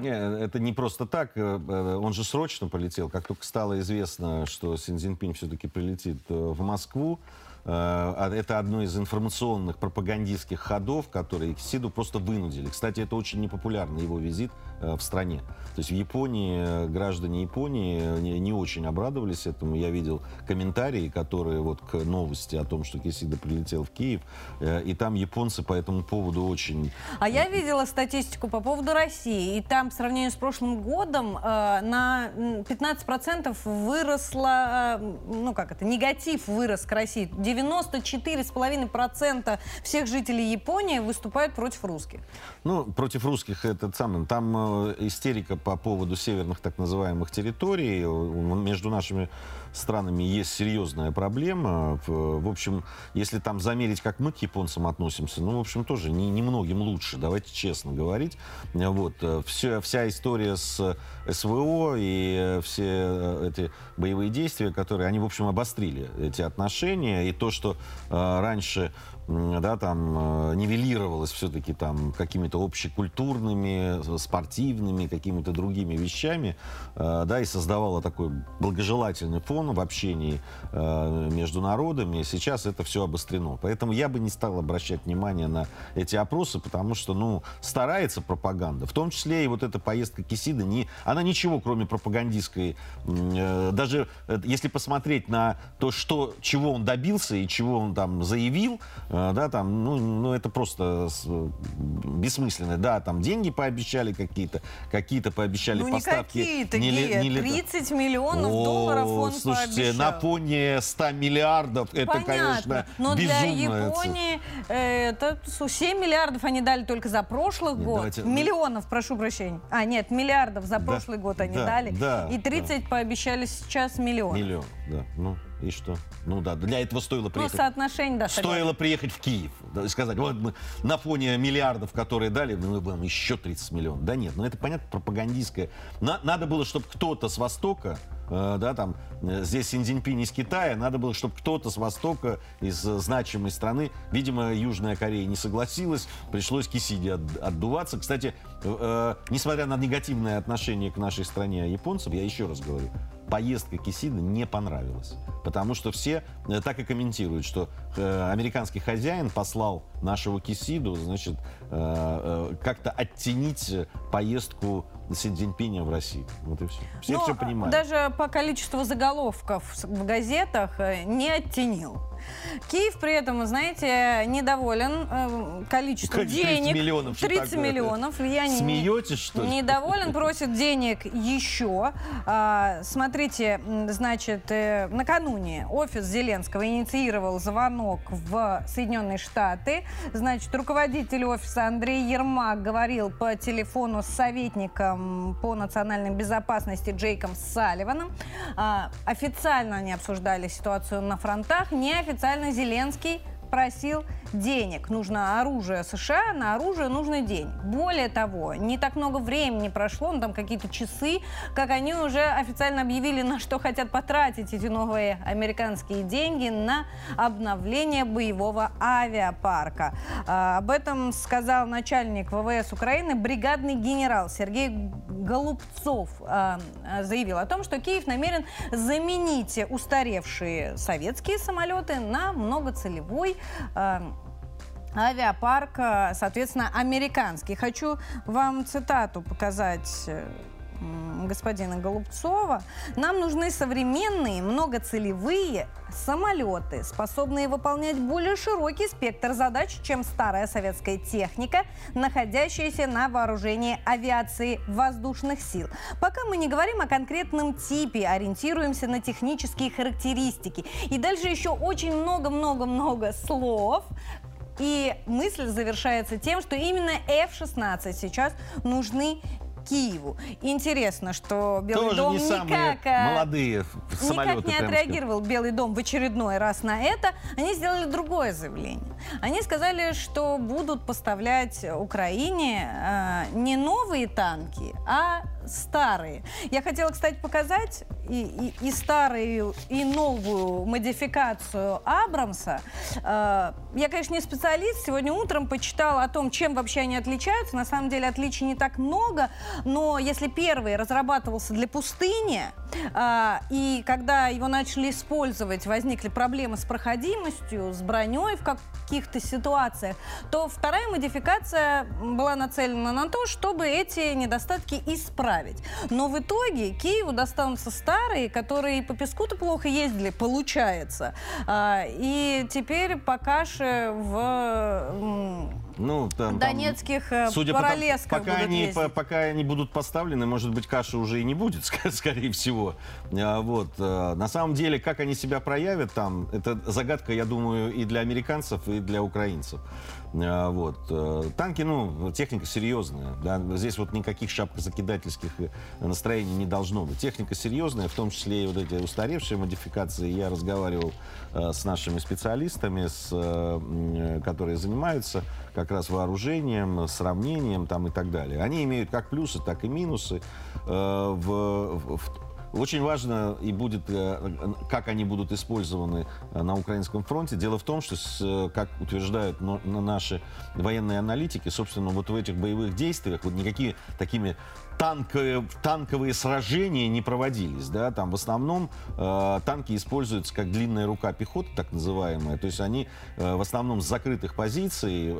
Нет, это не просто так. Он же срочно полетел. Как только стало известно, что Си Цзиньпин все-таки прилетит в Москву, это одно из информационных пропагандистских ходов, которые Кисиду просто вынудили. Кстати, это очень непопулярный его визит в стране. То есть в Японии, граждане Японии не очень обрадовались этому. Я видел комментарии, которые вот к новости о том, что Кисида прилетел в Киев, и там японцы по этому поводу очень... А я видела статистику по поводу России, и там в сравнении с прошлым годом на 15% выросло, негатив вырос к России. 94,5% всех жителей Японии выступают против русских. Ну, против русских это самое. Там истерика по поводу северных так называемых территорий. Между нашими странами есть серьезная проблема. В общем, если там замерить, как мы к японцам относимся, ну, в общем, тоже немногим лучше, давайте честно говорить. Вот. Вся история с СВО и все эти боевые действия, которые, они, в общем, обострили эти отношения. И то, что раньше... нивелировалось все-таки там какими-то общекультурными, спортивными, какими-то другими вещами, и создавало такой благожелательный фон в общении между народами. Сейчас это все обострено. Поэтому я бы не стал обращать внимание на эти опросы, потому что, старается пропаганда. В том числе и вот эта поездка Кисида, она ничего, кроме пропагандистской, даже если посмотреть на то, чего он добился и чего он там заявил, это просто бессмысленно. Да, там деньги пообещали какие-то пообещали поставки. $30 миллионов он пообещал. Слушайте, на пони 100 миллиардов, это, понятно, конечно, но безумно. Для Японии это 7 миллиардов они дали только за прошлый год. Миллионов, прошу прощения. Миллиардов за прошлый год они дали. И 30 пообещали сейчас миллионов. Миллион, да, и что? Для этого стоило приехать. Стоило приехать в Киев. И сказать, вот мы на фоне миллиардов, которые дали, мы будем еще 30 миллионов. Да нет, это, понятно, пропагандистское. Надо было, чтобы кто-то с Востока, здесь Си Цзиньпин из Китая, надо было, чтобы кто-то с Востока, из значимой страны, видимо, Южная Корея не согласилась, пришлось Кисиде отдуваться. Кстати, несмотря на негативное отношение к нашей стране японцев, я еще раз говорю, поездка Кисида не понравилась, потому что все так и комментируют, что американский хозяин послал нашего Кисиду, как-то оттенить поездку Си Цзиньпина в России. Вот и все. Все понимают. Даже по количеству заголовков в газетах не оттенил. Киев при этом, недоволен количеством денег. 30 миллионов. Смеетесь, что ли? Недоволен, просит денег еще. Смотрите, накануне офис Зеленского инициировал звонок в Соединенные Штаты. Руководитель офиса Андрей Ермак говорил по телефону с советником по национальной безопасности Джейком Салливаном. Официально они обсуждали ситуацию на фронтах. Неофициально Зеленский просил денег. Нужно оружие США, на оружие нужный день. Более того, не так много времени прошло, ну, там какие-то часы, как они уже официально объявили, на что хотят потратить эти новые американские деньги: на обновление боевого авиапарка. Об этом сказал начальник ВВС Украины, бригадный генерал Сергей Голубцов. Заявил о том, что Киев намерен заменить устаревшие советские самолеты на многоцелевой авиапарк, соответственно, американский. Хочу вам цитату показать господина Голубцова. Нам нужны современные многоцелевые самолеты, способные выполнять более широкий спектр задач, чем старая советская техника, находящаяся на вооружении авиации воздушных сил. Пока мы не говорим о конкретном типе, ориентируемся на технические характеристики. И дальше еще очень много-много-много слов. И мысль завершается тем, что именно F-16 сейчас нужны Киеву. Интересно, что Белый дом никак не отреагировал Белый дом в очередной раз на это. Они сделали другое заявление. Они сказали, что будут поставлять Украине не новые танки, а старые. Я хотела, кстати, показать и старую, и новую модификацию Абрамса. Я, конечно, не специалист. Сегодня утром почитала о том, чем вообще они отличаются. На самом деле отличий не так много. Но если первый разрабатывался для пустыни, и когда его начали использовать, возникли проблемы с проходимостью, с броней в каких-то ситуациях, то вторая модификация была нацелена на то, чтобы эти недостатки исправить. Но в итоге Киеву достанутся старые, которые по песку-то плохо ездили, получается. И теперь по каше в... Ну, донецких паралесках пока они будут поставлены, может быть, каши уже и не будет, скорее всего. Вот. На самом деле, как они себя проявят там, это загадка, я думаю, и для американцев, и для украинцев. Вот. Танки, ну, техника серьезная. Да? Здесь вот никаких шапкозакидательских настроений не должно быть. Техника серьезная, в том числе и вот эти устаревшие модификации. Я разговаривал с нашими специалистами, которые занимаются как раз вооружением, сравнением там и так далее. Они имеют как плюсы, так и минусы. Очень важно и будет, как они будут использованы на украинском фронте. Дело в том, что, как утверждают наши военные аналитики, собственно, вот в этих боевых действиях вот никакие такими танковые сражения не проводились. Да? Там в основном танки используются как длинная рука пехоты, так называемая. То есть они в основном с закрытых позиций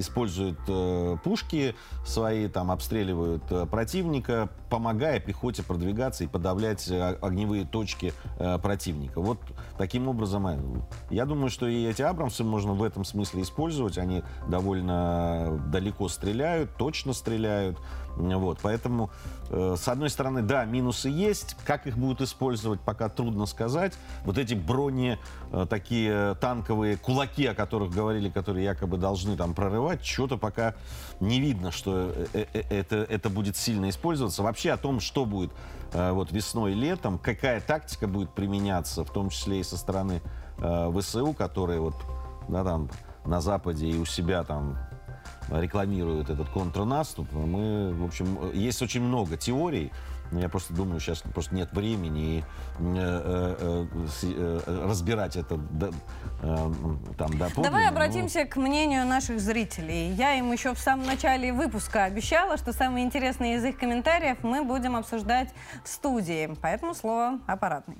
используют пушки свои, там обстреливают противника, помогая пехоте продвигаться и подавлять огневые точки противника. Вот таким образом, я думаю, что и эти Абрамсы можно в этом смысле использовать. Они довольно далеко стреляют, точно стреляют. Вот, поэтому, с одной стороны, да, минусы есть. Как их будут использовать, пока трудно сказать. Вот эти брони, такие танковые кулаки, о которых говорили, которые якобы должны там прорывать, что-то пока не видно, что это будет сильно использоваться. Вообще о том, что будет вот весной и летом, какая тактика будет применяться, в том числе и со стороны ВСУ, которые вот, да, там, на Западе и у себя там рекламируют этот контрнаступ. Мы, в общем, есть очень много теорий. Я просто думаю, сейчас просто нет времени разбирать это там доподлинно. Давай обратимся к мнению наших зрителей. Я им еще в самом начале выпуска обещала, что самые интересные из их комментариев мы будем обсуждать в студии. Поэтому слово аппаратный.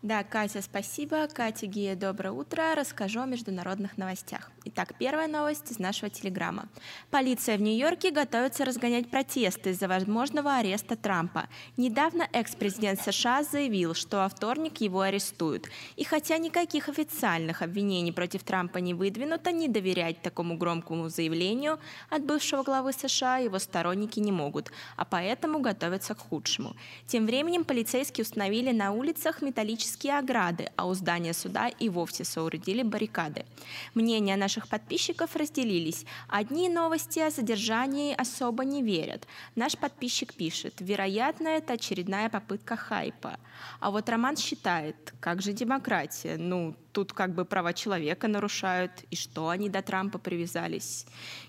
Да, Катя, спасибо. Катя Гия, доброе утро. Расскажу о международных новостях. Итак, первая новость из нашего телеграмма. Полиция в Нью-Йорке готовится разгонять протесты из-за возможного ареста Трампа. Недавно экс-президент США заявил, что во вторник его арестуют. И хотя никаких официальных обвинений против Трампа не выдвинуто, не доверять такому громкому заявлению от бывшего главы США его сторонники не могут, а поэтому готовятся к худшему. Тем временем полицейские установили на улицах металлические ограды, а у здания суда и вовсе соорудили баррикады. Мнения наших подписчиков разделились. Одни новости о задержании особо не верят. Наш подписчик пишет: вероятно, это очередная попытка хайпа. А вот Роман считает: как же демократия? Ну, тут как бы права человека нарушают, и что они до Трампа привязались.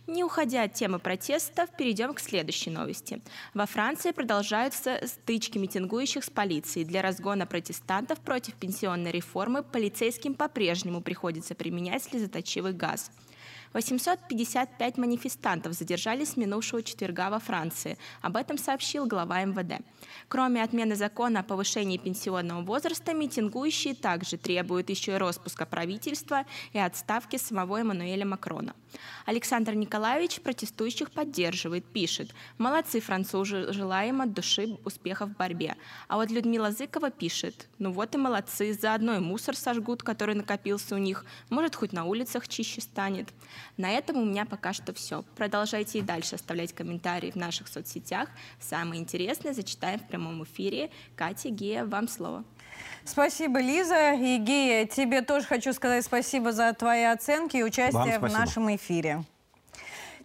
Не уходя от темы протестов, перейдем к следующей новости. Во Франции продолжаются стычки митингующих с полицией. Для разгона протестантов против пенсионной реформы полицейским по-прежнему приходится применять слезоточивый газ. 855 манифестантов задержали с минувшего четверга во Франции. Об этом сообщил глава МВД. Кроме отмены закона о повышении пенсионного возраста, митингующие также требуют еще и распуска правительства и отставки самого Эммануэля Макрона. Александр Николаевич протестующих поддерживает, пишет: «Молодцы французы, желаем от души успехов в борьбе». А вот Людмила Зыкова пишет: «Ну вот и молодцы, заодно и мусор сожгут, который накопился у них. Может, хоть на улицах чище станет». На этом у меня пока что все. Продолжайте и дальше оставлять комментарии в наших соцсетях. Самое интересное зачитаем в прямом эфире. Катя, Гея, вам слово. Спасибо, Лиза. И, Гея, тебе тоже хочу сказать спасибо за твои оценки и участие в нашем эфире.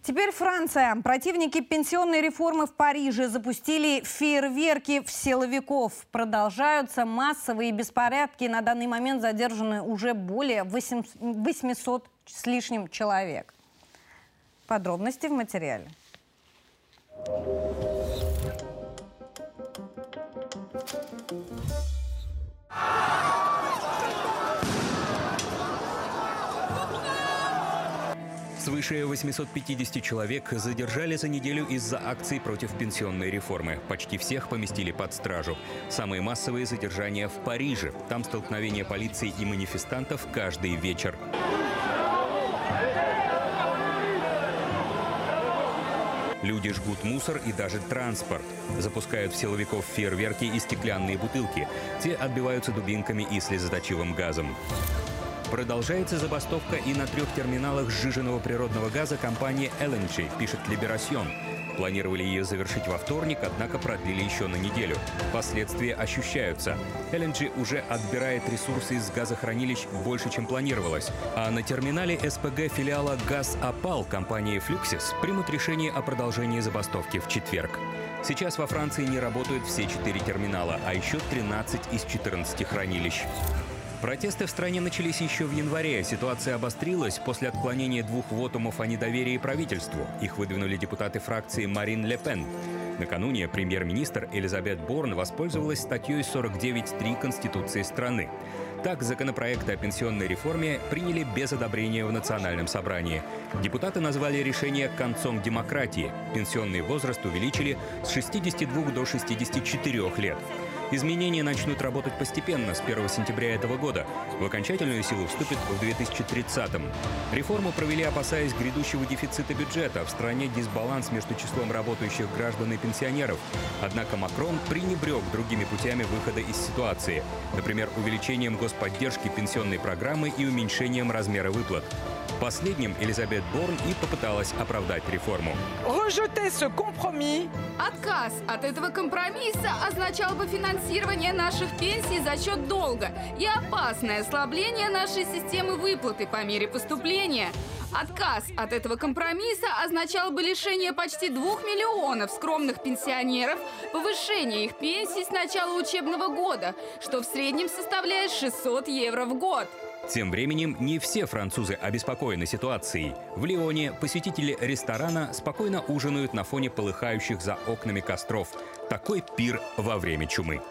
Теперь Франция. Противники пенсионной реформы в Париже запустили фейерверки в силовиков. Продолжаются массовые беспорядки. На данный момент задержаны уже более 800 с лишним человек. Подробности в материале. Свыше 850 человек задержали за неделю из-за акций против пенсионной реформы. Почти всех поместили под стражу. Самые массовые задержания в Париже. Там столкновения полиции и манифестантов каждый вечер. Люди жгут мусор и даже транспорт. Запускают в силовиков фейерверки и стеклянные бутылки. Те отбиваются дубинками и слезоточивым газом. Продолжается забастовка и на 3 терминалах сжиженного природного газа компании LNG, пишет «Либерасьон». Планировали ее завершить во вторник, однако продлили еще на неделю. Последствия ощущаются. LNG уже отбирает ресурсы из газохранилищ больше, чем планировалось. А на терминале СПГ филиала «Газ Опал» компании «Флюксис» примут решение о продолжении забастовки в четверг. Сейчас во Франции не работают все 4 терминала, а еще 13 из 14 хранилищ. Протесты в стране начались еще в январе. Ситуация обострилась после отклонения 2 вотумов о недоверии правительству. Их выдвинули депутаты фракции Марин Ле Пен. Накануне премьер-министр Элизабет Борн воспользовалась статьей 49.3 Конституции страны. Так, законопроект о пенсионной реформе приняли без одобрения в Национальном собрании. Депутаты назвали решение концом демократии. Пенсионный возраст увеличили с 62 до 64 лет. Изменения начнут работать постепенно, с 1 сентября этого года. В окончательную силу вступит в 2030-м. Реформу провели, опасаясь грядущего дефицита бюджета. В стране дисбаланс между числом работающих граждан и пенсионеров. Однако Макрон пренебрег другими путями выхода из ситуации. Например, увеличением господдержки пенсионной программы и уменьшением размера выплат. Последним Элизабет Борн и попыталась оправдать реформу. Отказ от этого компромисса означал бы финансирование наших пенсий за счет долга и опасное ослабление нашей системы выплаты по мере поступления. Отказ от этого компромисса означал бы лишение почти 2 миллионов скромных пенсионеров, повышение их пенсий с начала учебного года, что в среднем составляет 600 евро в год. Тем временем не все французы обеспокоены ситуацией. В Лионе посетители ресторана спокойно ужинают на фоне полыхающих за окнами костров. Такой пир во время чумы.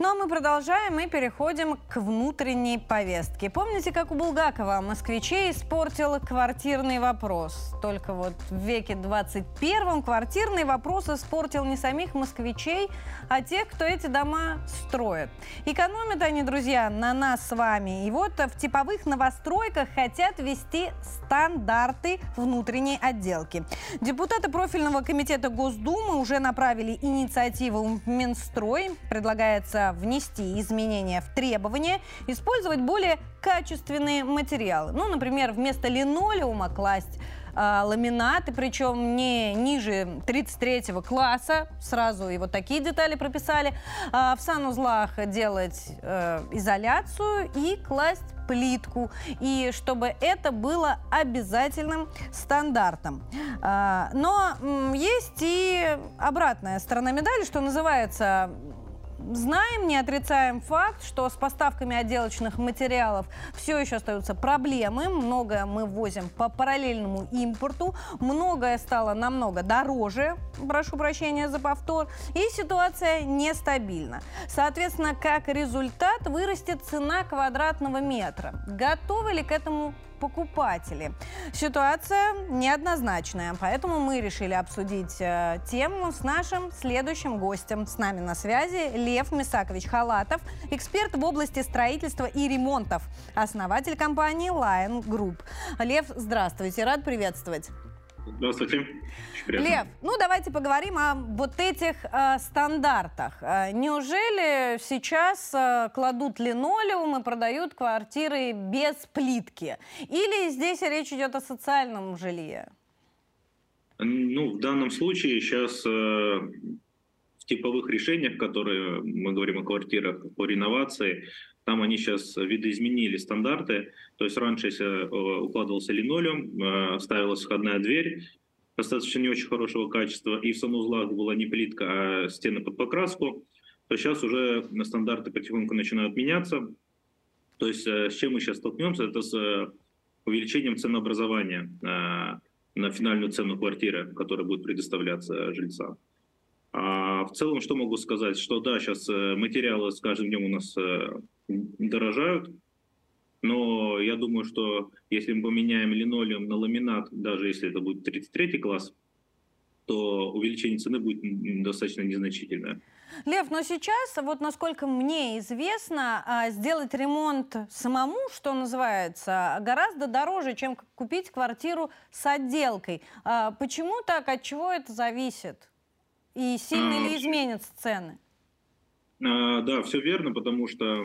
Ну а мы продолжаем и переходим к внутренней повестке. Помните, как у Булгакова москвичей испортил квартирный вопрос? Только вот в веке 21 квартирный вопрос испортил не самих москвичей, а тех, кто эти дома строит. Экономят они, друзья, на нас с вами. И вот в типовых новостройках хотят ввести стандарты внутренней отделки. Депутаты профильного комитета Госдумы уже направили инициативу в Минстрой. Предлагается внести изменения в требования, использовать более качественные материалы. Ну, например, вместо линолеума класть ламинаты, причем не ниже 33 класса. Сразу и вот такие детали прописали. В санузлах делать изоляцию и класть плитку. И чтобы это было обязательным стандартом. Но есть и обратная сторона медали, что называется... знаем, не отрицаем факт, что с поставками отделочных материалов все еще остаются проблемы. Многое мы возим по параллельному импорту. Многое стало намного дороже, прошу прощения за повтор, и ситуация нестабильна. Соответственно, как результат, вырастет цена квадратного метра. Готовы ли к этому покупатели? Ситуация неоднозначная, поэтому мы решили обсудить тему с нашим следующим гостем. С нами на связи Лев Мисакович Халатов, эксперт в области строительства и ремонтов, основатель компании Lion Group. Лев, здравствуйте, рад приветствовать. Здравствуйте. Лев, ну давайте поговорим о вот этих стандартах. Неужели сейчас кладут линолеум и продают квартиры без плитки? Или здесь речь идет о социальном жилье? Ну, в данном случае сейчас в типовых решениях, которые мы говорим о квартирах по реновации, там они сейчас видоизменили стандарты, то есть раньше если укладывался линолеум, ставилась входная дверь, достаточно не очень хорошего качества, и в санузлах была не плитка, а стены под покраску, то сейчас уже стандарты потихоньку начинают меняться. То есть с чем мы сейчас столкнемся, это с увеличением ценообразования на финальную цену квартиры, которая будет предоставляться жильцам. А в целом, что могу сказать, что да, сейчас материалы с каждым днем у нас дорожают, но я думаю, что если мы поменяем линолеум на ламинат, даже если это будет 33 класс, то увеличение цены будет достаточно незначительное. Лев, но сейчас, вот насколько мне известно, сделать ремонт самому, что называется, гораздо дороже, чем купить квартиру с отделкой. Почему так? От чего это зависит? И сильно ли изменятся цены? Да, все верно, потому что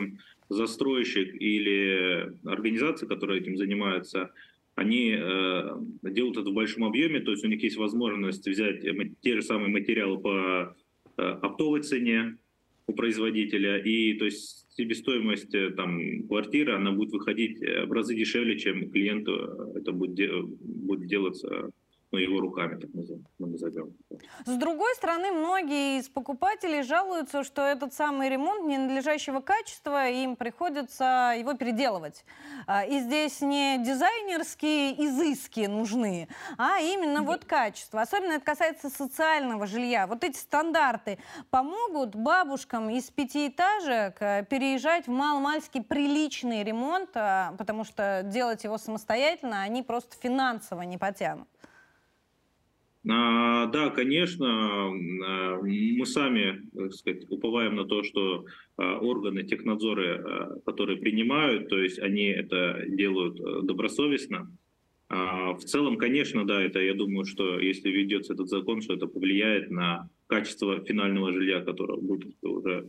застройщик или организации, которые этим занимаются, они делают это в большом объеме, то есть у них есть возможность взять те же самые материалы по оптовой цене у производителя, и то есть себестоимость там, квартиры, она будет выходить в разы дешевле, чем клиенту это будет делаться его руками, так мы назовем. С другой стороны, многие из покупателей жалуются, что этот самый ремонт ненадлежащего качества, им приходится его переделывать. И здесь не дизайнерские изыски нужны, а именно вот качество. Особенно это касается социального жилья. Вот эти стандарты помогут бабушкам из пятиэтажек переезжать в маломальский приличный ремонт, потому что делать его самостоятельно они просто финансово не потянут. Да, конечно, мы сами, так сказать, уповаем на то, что органы технадзоры, которые принимают, то есть они это делают добросовестно. В целом, конечно, да, это я думаю, что если введется этот закон, что это повлияет на качество финального жилья, которое будет уже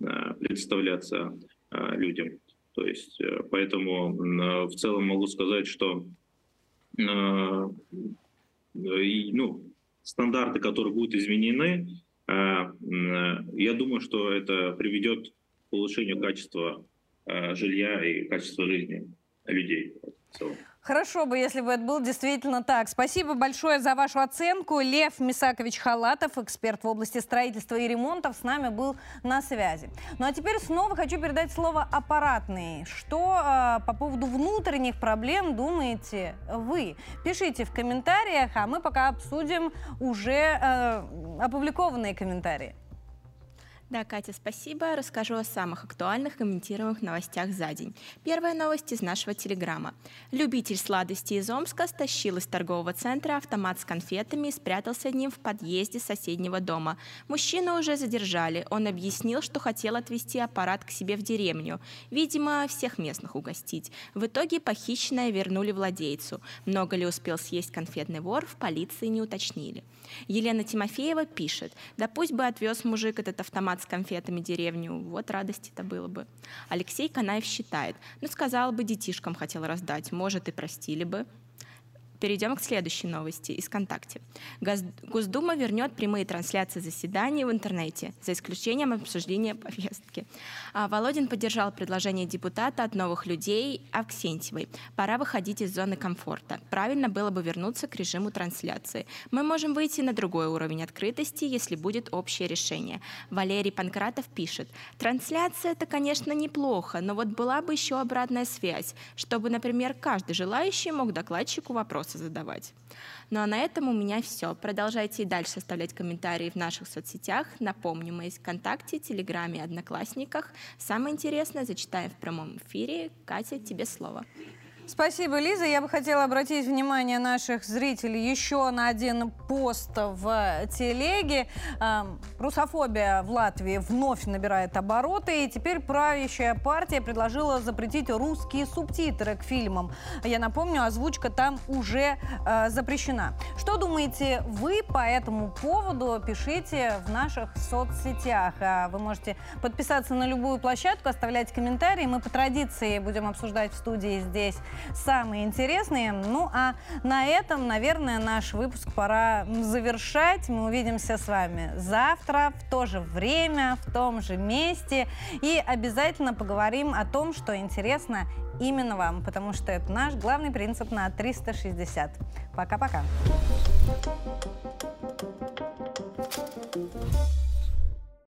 предоставляться людям. То есть, поэтому в целом могу сказать, что стандарты, которые будут изменены, я думаю, что это приведет к улучшению качества жилья и качества жизни людей. Хорошо бы, если бы это было действительно так. Спасибо большое за вашу оценку. Лев Мисакович Халатов, эксперт в области строительства и ремонтов, с нами был на связи. Ну а теперь снова хочу передать слово аппаратной. Что по поводу внутренних проблем думаете вы? Пишите в комментариях, а мы пока обсудим уже опубликованные комментарии. Да, Катя, спасибо. Расскажу о самых актуальных комментируемых новостях за день. Первая новость из нашего телеграмма. Любитель сладостей из Омска стащил из торгового центра автомат с конфетами и спрятался с ним в подъезде соседнего дома. Мужчину уже задержали. Он объяснил, что хотел отвезти аппарат к себе в деревню. Видимо, всех местных угостить. В итоге похищенное вернули владельцу. Много ли успел съесть конфетный вор, в полиции не уточнили. Елена Тимофеева пишет. Да пусть бы отвез мужик этот автомат с конфетами деревню. Вот радости-то было бы. Алексей Канаев считает. Ну, сказал бы, детишкам хотел раздать. Может, и простили бы. Перейдем к следующей новости из ВКонтакте. Госдума вернет прямые трансляции заседаний в интернете, за исключением обсуждения повестки. Володин поддержал предложение депутата от «Новых людей» Аксентьевой. Пора выходить из зоны комфорта. Правильно было бы вернуться к режиму трансляции. Мы можем выйти на другой уровень открытости, если будет общее решение. Валерий Панкратов пишет. Трансляция – это, конечно, неплохо, но вот была бы еще обратная связь, чтобы, например, каждый желающий мог докладчику вопрос задавать. Ну а на этом у меня все. Продолжайте и дальше оставлять комментарии в наших соцсетях. Напомню, мы есть ВКонтакте, Телеграме, Одноклассниках. Самое интересное зачитаем в прямом эфире. Катя, тебе слово. Спасибо, Лиза. Я бы хотела обратить внимание наших зрителей еще на один пост в телеге. Русофобия в Латвии вновь набирает обороты, и теперь правящая партия предложила запретить русские субтитры к фильмам. Я напомню, озвучка там уже запрещена. Что думаете вы по этому поводу? Пишите в наших соцсетях. Вы можете подписаться на любую площадку, оставлять комментарии. Мы по традиции будем обсуждать в студии здесь самые интересные. Ну а на этом, наверное, наш выпуск пора завершать. Мы увидимся с вами завтра в то же время, в том же месте. И обязательно поговорим о том, что интересно именно вам, потому что это наш главный принцип на 360. Пока-пока.